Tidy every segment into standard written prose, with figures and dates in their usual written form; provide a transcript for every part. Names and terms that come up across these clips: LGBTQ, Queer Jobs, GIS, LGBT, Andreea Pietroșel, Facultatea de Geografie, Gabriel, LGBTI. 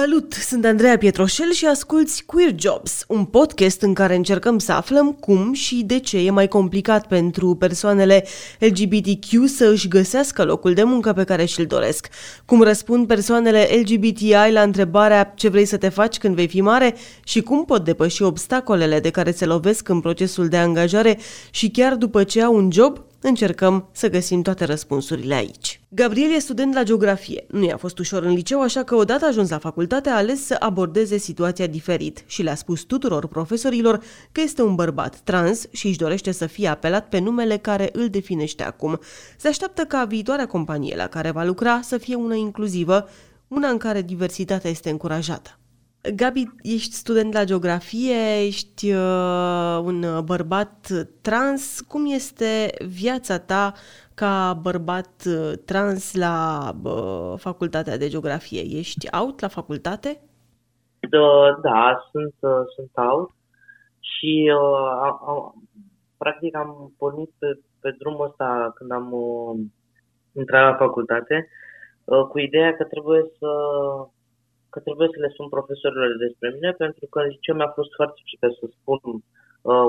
Salut! Sunt Andreea Pietroșel și asculți Queer Jobs, un podcast în care încercăm să aflăm cum și de ce e mai complicat pentru persoanele LGBTQ să își găsească locul de muncă pe care și-l doresc. Cum răspund persoanele LGBTI la întrebarea ce vrei să te faci când vei fi mare și cum pot depăși obstacolele de care se lovesc în procesul de angajare și chiar după ce au un job, încercăm să găsim toate răspunsurile aici. Gabriel e student la geografie. Nu i-a fost ușor în liceu, așa că odată ajuns la facultate a ales să abordeze situația diferit și le-a spus tuturor profesorilor că este un bărbat trans și își dorește să fie apelat pe numele care îl definește acum. Se așteaptă ca viitoarea companie la care va lucra să fie una inclusivă, una în care diversitatea este încurajată. Gabi, ești student la geografie, ești un bărbat trans. Cum este viața ta ca bărbat trans la Facultatea de Geografie? Ești out la facultate? Da, sunt out și practic am pornit pe drumul ăsta când am intrat la facultate cu ideea că trebuie să le spun profesorilor despre mine, pentru că în liceu mi-a fost foarte frică să spun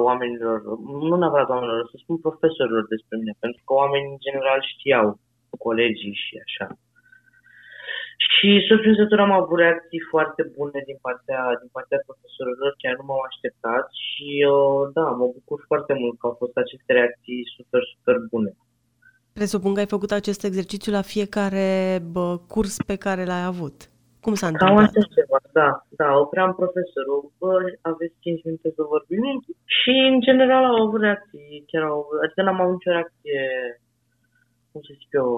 oamenilor, nu neapărat oamenilor, să spun profesorilor despre mine, pentru că oamenii în general știau, colegii și așa. Și surprinzător am avut reacții foarte bune din partea profesorilor, chiar nu m-au așteptat și da, mă bucur foarte mult că au fost aceste reacții super bune. Presupun că ai făcut acest exercițiu la fiecare curs pe care l-ai avut. Cum s-a întâmplat? Da, opream profesorul, aveți 5 minute să vorbim și în general au avut reacții, adică n-am avut nicio reacție, cum să zic eu,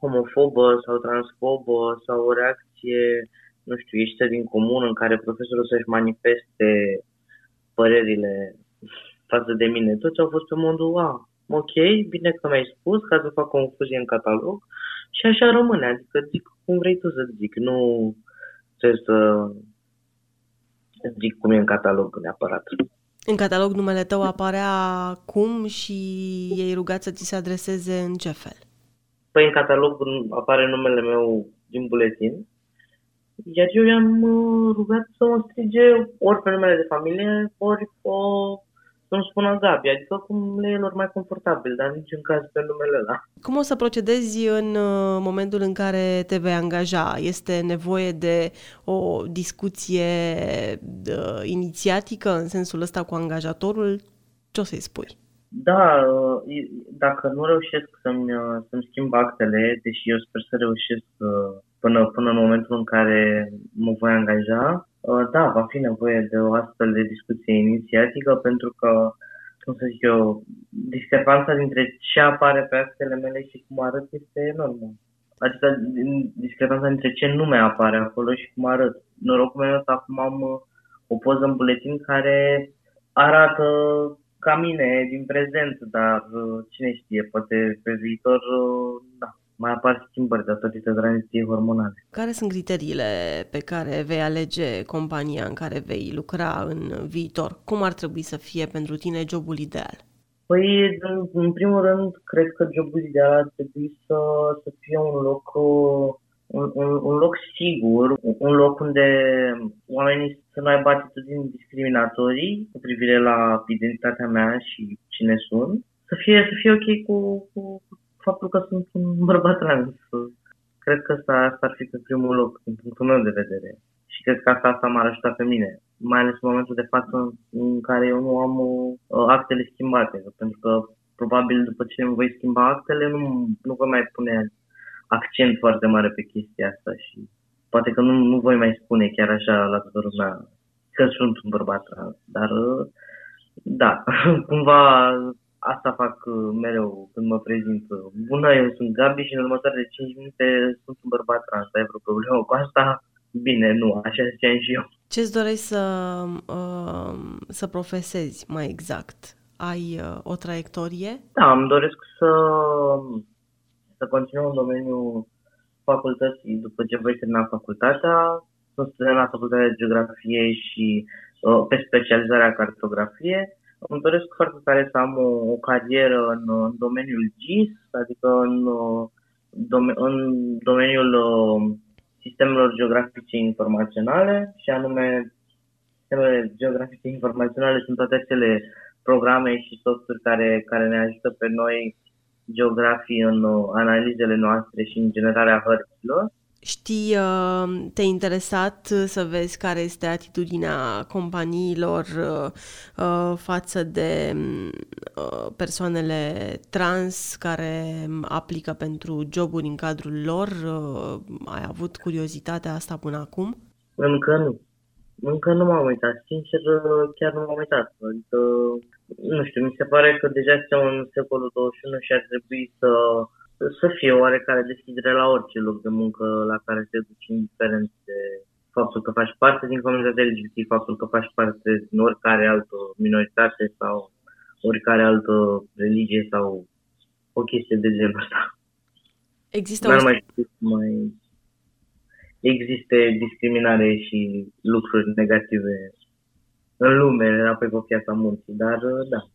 homofobă sau transfobă sau o reacție, nu știu, ieșită din comun în care profesorul să-și manifeste părerile față de mine. Toți au fost pe modul, ok, bine că mi-ai spus, ca să fac confuzie în catalog și așa rămâne, adică zic cum vrei tu să zic, nu trebuie să zic cum e în catalog neapărat. În catalog numele tău apărea cum și ei rugat să ți se adreseze în ce fel? Păi în catalog apare numele meu din buletin, iar eu i-am rugat să mă strige ori pe numele de familie, ori să-mi spună Gabi, adică cum le e lor mai confortabil, dar nici în caz pe numele ăla. Cum o să procedezi în momentul în care te vei angaja? Este nevoie de o discuție inițiatică în sensul ăsta cu angajatorul? Ce o să-i spui? Da, dacă nu reușesc să-mi schimb actele, deși eu sper să reușesc până în momentul în care mă voi angaja, da, va fi nevoie de o astfel de discuție inițiatică, pentru că, cum să zic eu, discrepanța dintre ce apare pe actele mele și cum arăt este enormă. Adică discrepanța dintre ce nume apare acolo și cum arăt. Norocul meu că acum am o poză în buletin care arată ca mine din prezent, dar cine știe, poate pe viitor, da. Mai apar schimbări datorită tranziției hormonale. Care sunt criteriile pe care vei alege compania în care vei lucra în viitor? Cum ar trebui să fie pentru tine jobul ideal? Păi, în primul rând, cred că jobul ideal ar trebui să fie un loc sigur, un loc unde oamenii să nu aibă atitudini discriminatorii cu privire la identitatea mea și cine sunt. Să fie ok cu faptul că sunt un bărbat trans. Cred că asta ar fi pe primul loc, din punctul meu de vedere. Și cred că asta m-ar ajuta pe mine. Mai ales în momentul de față în care eu nu am actele schimbate. Pentru că, probabil, după ce îmi voi schimba actele, nu voi mai pune accent foarte mare pe chestia asta. Și poate că nu voi mai spune chiar așa la toată lumea că sunt un bărbat trans. Dar, da, cumva... Asta fac mereu când mă prezint. Bună, eu sunt Gabi și în următoarele 5 minute sunt un bărbat trans. Ai vreo problemă cu asta? Bine, nu, așa ziceam și eu. Ce-ți dorești să profesezi mai exact? Ai o traiectorie? Da, îmi doresc să continu în domeniul facultății după ce voi termina facultatea. Sunt student la Facultatea de Geografie și pe specializarea cartografie. Îmi doresc foarte tare să am o carieră în domeniul GIS, adică în domeniul sistemelor geografice informaționale, și anume sistemele geografice informaționale sunt toate acele programe și softuri care ne ajută pe noi geografii în analizele noastre și în generarea hărților. Știi, te-ai interesat să vezi care este atitudinea companiilor față de persoanele trans care aplică pentru joburi în cadrul lor? Ai avut curiozitatea asta până acum? Încă nu. Încă nu m-am uitat. Sincer, chiar nu m-am uitat. Adică, nu știu, mi se pare că deja suntem în secolul 21 și ar trebui să fie oarecare deschidere la orice loc de muncă la care te duci, indiferent de faptul că faci parte din comunitatea LGBT, faptul că faci parte din oricare altă minoritate sau oricare altă religie sau o chestie de genul ăsta. Există discriminare și lucruri negative în lume, apoi pe piața muncii, dar da,